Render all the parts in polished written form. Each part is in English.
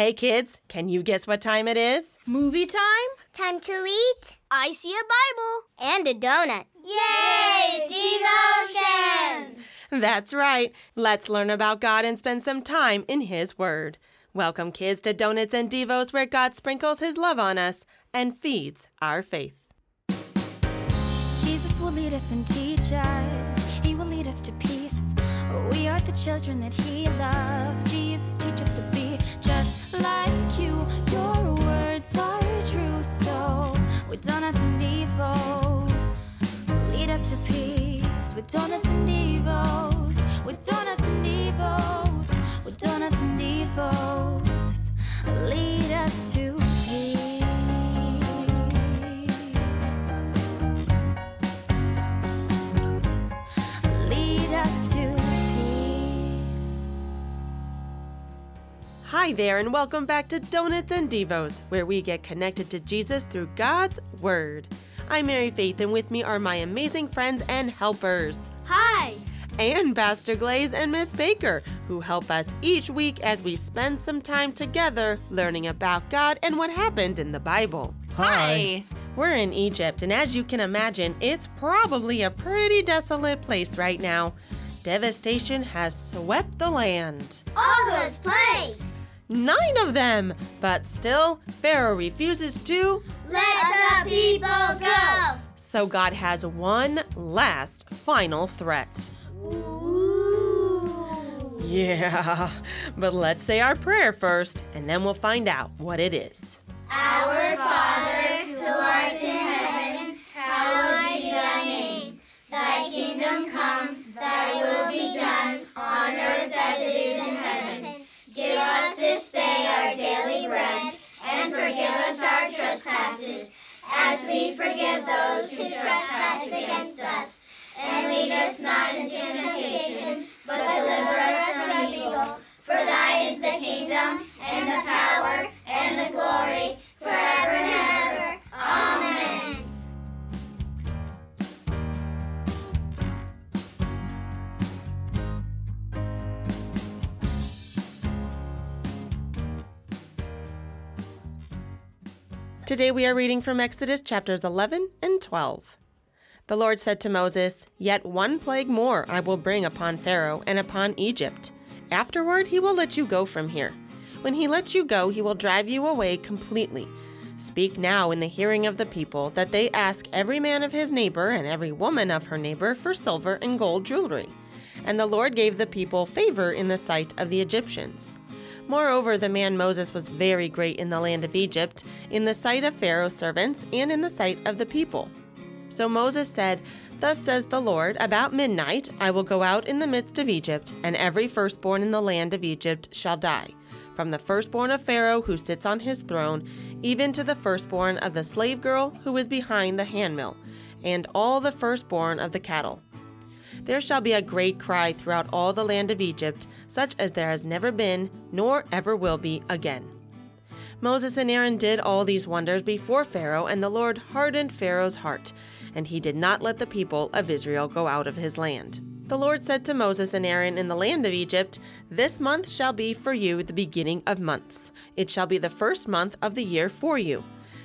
Hey kids, can you guess what time it is? Movie time? Time to eat? I see a Bible. And a donut. Yay! Devotions! That's right. Let's learn about God and spend some time in His Word. Welcome, kids, to Donuts and Devos, where God sprinkles His love on us and feeds our faith. Jesus will lead us and teach us. He will lead us to peace. We are the children that He loves. Jesus, teach us to be just like You. Your words are true, so with donuts and devos, lead us to peace. With donuts and devos, with donuts and devos, with donuts and devos, lead us to peace. Hi there, and welcome back to Donuts and Devos, where we get connected to Jesus through God's Word. I'm Mary Faith, and with me are my amazing friends and helpers. Hi! And Pastor Glaze and Miss Baker, who help us each week as we spend some time together learning about God and what happened in the Bible. Hi! We're in Egypt, and as you can imagine, it's probably a pretty desolate place right now. Devastation has swept the land. All those plagues! 9 of them! But still, Pharaoh refuses to let the people go! So God has one last final threat. Ooh. Yeah, but let's say our prayer first, and then we'll find out what it is. Our Father, who art in heaven, hallowed be thy name. Thy kingdom come, thy will be done, on earth as it is in heaven. Give us this day our daily bread, and forgive us our trespasses, as we forgive those who trespass against us. And lead us not into temptation, but deliver us from evil. For thine is the kingdom, and the power, and the glory, forever and ever. Amen. Today we are reading from Exodus chapters 11 and 12. The Lord said to Moses, "Yet one plague more I will bring upon Pharaoh and upon Egypt. Afterward he will let you go from here. When he lets you go, he will drive you away completely. Speak now in the hearing of the people that they ask every man of his neighbor and every woman of her neighbor for silver and gold jewelry." And the Lord gave the people favor in the sight of the Egyptians. Moreover, the man Moses was very great in the land of Egypt, in the sight of Pharaoh's servants, and in the sight of the people. So Moses said, "Thus says the Lord, about midnight I will go out in the midst of Egypt, and every firstborn in the land of Egypt shall die, from the firstborn of Pharaoh who sits on his throne, even to the firstborn of the slave girl who is behind the handmill, and all the firstborn of the cattle. There shall be a great cry throughout all the land of Egypt, such as there has never been, nor ever will be again." Moses and Aaron did all these wonders before Pharaoh, and the Lord hardened Pharaoh's heart, and he did not let the people of Israel go out of his land. The Lord said to Moses and Aaron in the land of Egypt, "This month shall be for you the beginning of months. It shall be the first month of the year for you.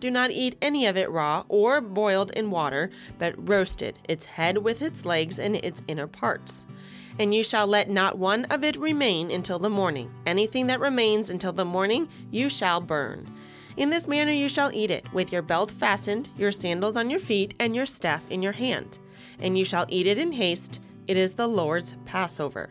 Do not eat any of it raw or boiled in water, but roasted, its head with its legs and its inner parts. And you shall let not one of it remain until the morning. Anything that remains until the morning you shall burn. In this manner you shall eat it, with your belt fastened, your sandals on your feet, and your staff in your hand. And you shall eat it in haste. It is the Lord's Passover.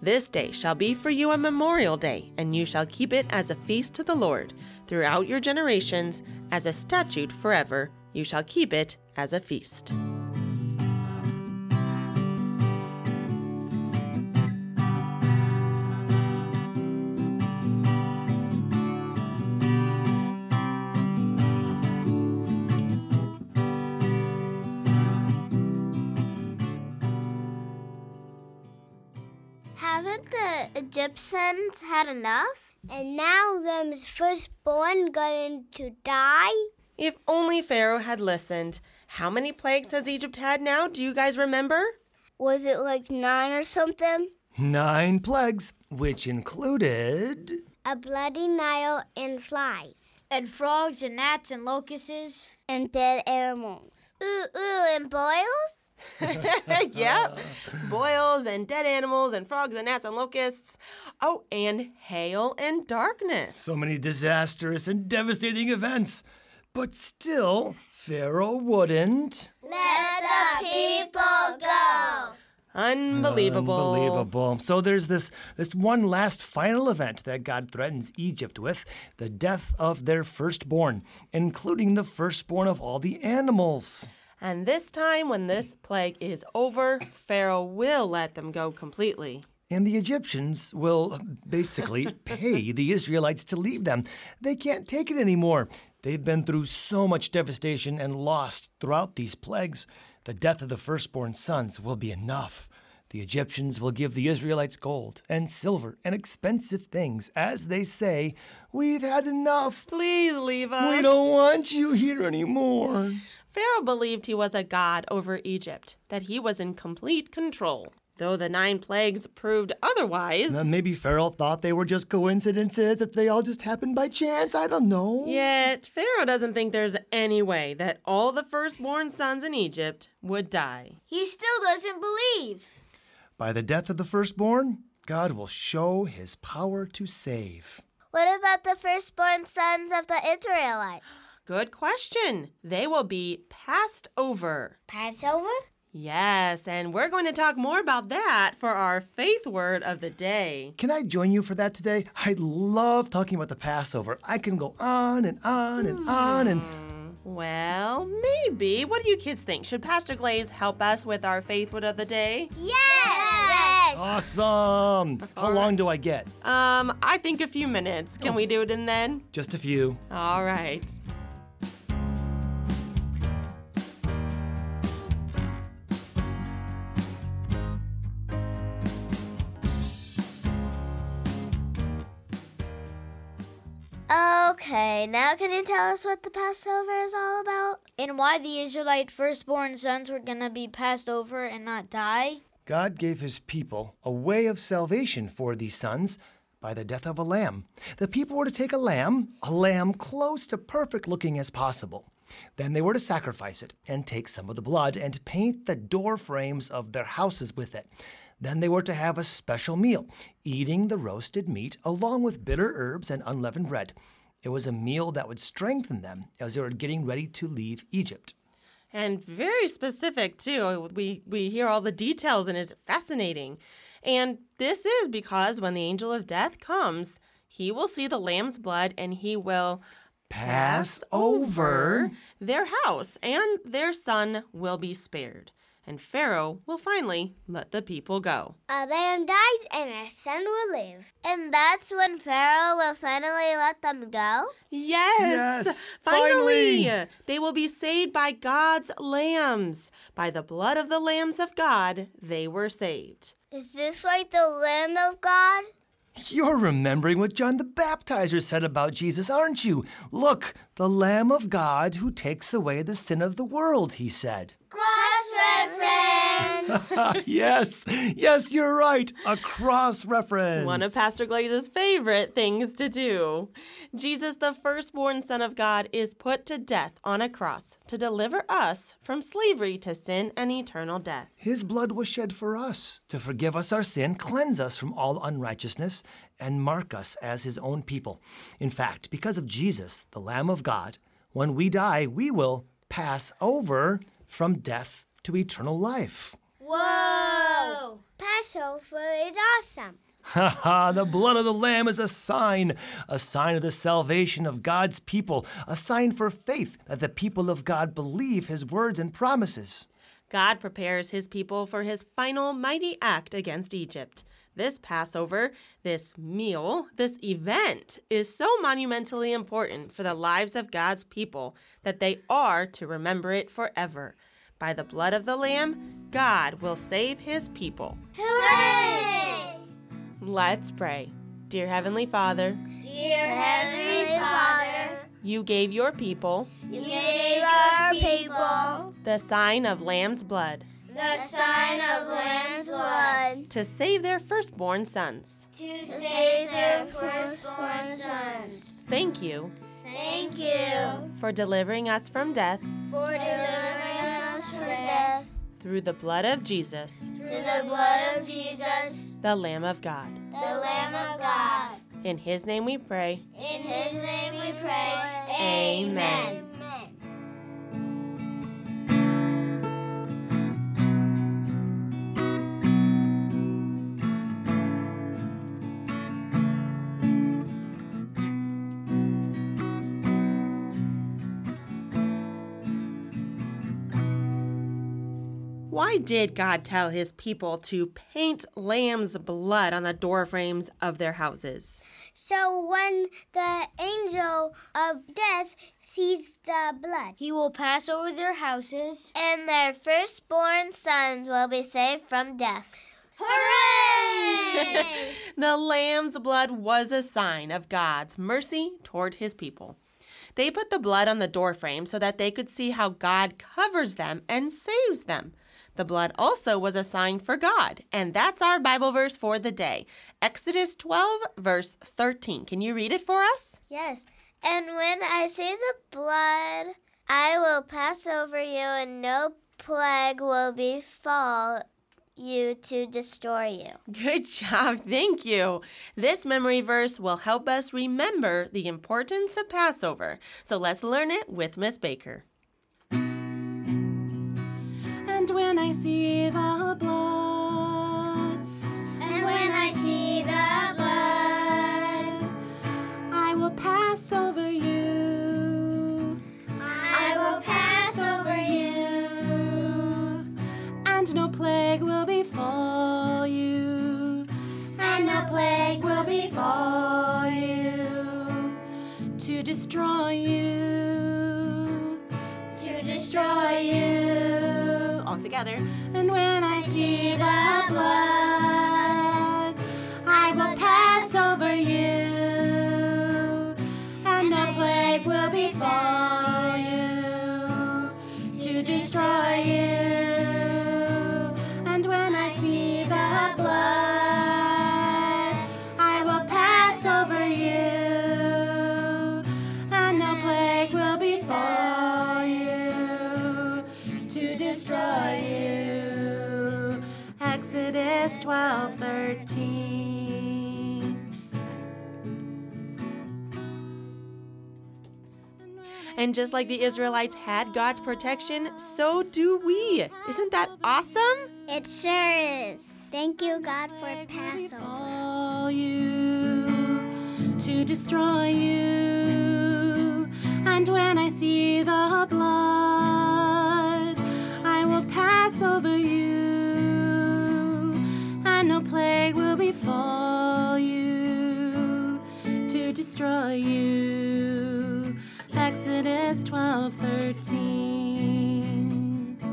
This day shall be for you a memorial day, and you shall keep it as a feast to the Lord. Throughout your generations, as a statute forever, you shall keep it as a feast. Haven't the Egyptians had enough? And now them's firstborn going to die? If only Pharaoh had listened. How many plagues has Egypt had now? Do you guys remember? Was it like 9 or something? 9 plagues, which included a bloody Nile and flies. And frogs and gnats and locusts. And dead animals. Ooh, and boils? Yep, boils and dead animals and frogs and gnats and locusts. Oh, and hail and darkness. So many disastrous and devastating events. But still, Pharaoh wouldn't let the people go. Unbelievable. So there's this one last final event that God threatens Egypt with, the death of their firstborn, including the firstborn of all the animals. And this time, when this plague is over, Pharaoh will let them go completely. And the Egyptians will basically pay the Israelites to leave them. They can't take it anymore. They've been through so much devastation and loss throughout these plagues. The death of the firstborn sons will be enough. The Egyptians will give the Israelites gold and silver and expensive things as they say, "We've had enough. Please leave us. We don't want you here anymore." Pharaoh believed he was a god over Egypt, that he was in complete control. Though the 9 plagues proved otherwise. Maybe Pharaoh thought they were just coincidences, that they all just happened by chance. I don't know. Yet Pharaoh doesn't think there's any way that all the firstborn sons in Egypt would die. He still doesn't believe. By the death of the firstborn, God will show his power to save. What about the firstborn sons of the Israelites? Good question. They will be passed over. Passover? Yes, and we're going to talk more about that for our faith word of the day. Can I join you for that today? I love talking about the Passover. I can go on and on. Well, maybe. What do you kids think? Should Pastor Glaze help us with our faith word of the day? Yes! Awesome! How long do I get? I think a few minutes. Can we do it in then? Just a few. All right. Okay, now can you tell us what the Passover is all about? And why the Israelite firstborn sons were going to be passed over and not die? God gave his people a way of salvation for these sons by the death of a lamb. The people were to take a lamb close to perfect looking as possible. Then they were to sacrifice it and take some of the blood and paint the door frames of their houses with it. Then they were to have a special meal, eating the roasted meat along with bitter herbs and unleavened bread. It was a meal that would strengthen them as they were getting ready to leave Egypt. And very specific, too. We hear all the details, and it's fascinating. And this is because when the angel of death comes, he will see the lamb's blood, and he will pass over their house, and their son will be spared. And Pharaoh will finally let the people go. A lamb dies and a son will live. And that's when Pharaoh will finally let them go? Yes! Finally! They will be saved by God's lambs. By the blood of the lambs of God, they were saved. Is this like the Lamb of God? You're remembering what John the Baptizer said about Jesus, aren't you? Look, the Lamb of God who takes away the sin of the world, he said. Cross reference! again. Yes, you're right. A cross-reference. One of Pastor Glaze's favorite things to do. Jesus, the firstborn Son of God, is put to death on a cross to deliver us from slavery to sin and eternal death. His blood was shed for us to forgive us our sin, cleanse us from all unrighteousness, and mark us as his own people. In fact, because of Jesus, the Lamb of God, when we die, we will pass over from death to eternal life. Whoa! Passover is awesome. The blood of the Lamb is a sign of the salvation of God's people, a sign for faith that the people of God believe his words and promises. God prepares his people for his final mighty act against Egypt. This Passover, this meal, this event is so monumentally important for the lives of God's people that they are to remember it forever. By the blood of the Lamb, God will save his people. Hooray! Let's pray. Dear Heavenly Father, You gave your people the sign of Lamb's blood. The sign of Lamb's blood. To save their firstborn sons. Thank you. For delivering us from death. Through the blood of Jesus. The Lamb of God. In his name we pray. Amen. Why did God tell his people to paint lamb's blood on the doorframes of their houses? So when the angel of death sees the blood, he will pass over their houses, and their firstborn sons will be saved from death. Hooray! The lamb's blood was a sign of God's mercy toward his people. They put the blood on the doorframe so that they could see how God covers them and saves them. The blood also was a sign for God, and that's our Bible verse for the day. Exodus 12, verse 13. Can you read it for us? Yes. And when I see the blood, I will pass over you, and no plague will befall you to destroy you. Good job. Thank you. This memory verse will help us remember the importance of Passover. So let's learn it with Miss Baker. And when I see the blood, I will pass over you. And no plague will befall you. To destroy you. Together. And when I see the blood, I will pass over you, and no plague will befall you to destroy you. And when I see the blood, I will pass over you, and no plague will befall you to destroy. Exodus 12:13. And just like the Israelites had God's protection, so do we. Isn't that awesome? It sure is. Thank you, God, for Passover. To destroy you, and when I see the blood, I will pass over you. No plague will befall you to destroy you. Exodus 12:13.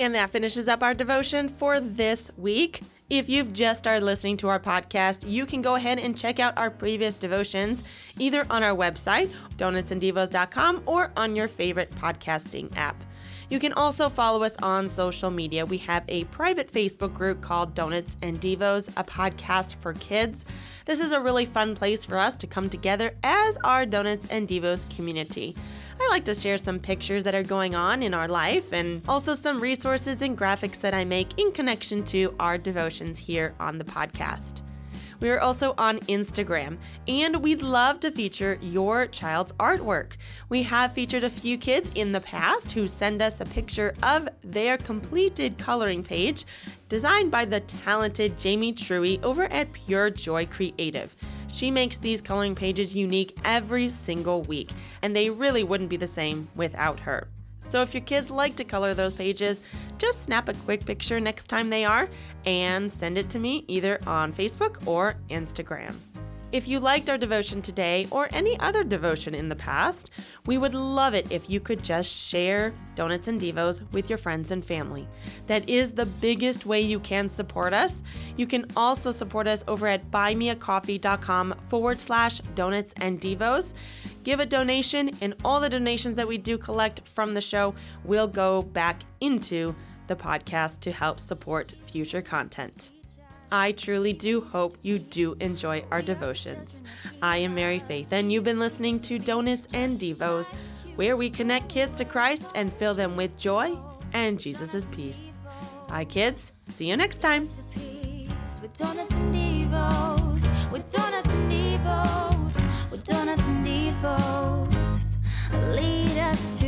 And that finishes up our devotion for this week. If you've just started listening to our podcast, you can go ahead and check out our previous devotions either on our website, donutsanddevos.com, or on your favorite podcasting app. You can also follow us on social media. We have a private Facebook group called Donuts and Devos, a podcast for kids. This is a really fun place for us to come together as our Donuts and Devos community. I like to share some pictures that are going on in our life and also some resources and graphics that I make in connection to our devotions here on the podcast. We are also on Instagram, and we'd love to feature your child's artwork. We have featured a few kids in the past who send us a picture of their completed coloring page designed by the talented Jamie Truey over at Pure Joy Creative. She makes these coloring pages unique every single week, and they really wouldn't be the same without her. So if your kids like to color those pages, just snap a quick picture next time they are and send it to me either on Facebook or Instagram. If you liked our devotion today or any other devotion in the past, we would love it if you could just share Donuts and Devos with your friends and family. That is the biggest way you can support us. You can also support us over at buymeacoffee.com/Donuts and Devos. Give a donation, and all the donations that we do collect from the show will go back into the podcast to help support future content. I truly do hope you do enjoy our devotions. I am Mary Faith, and you've been listening to Donuts and Devos, where we connect kids to Christ and fill them with joy and Jesus' peace. Bye, kids. See you next time. With donuts and devos, with donuts and devos, with donuts and devos, lead us to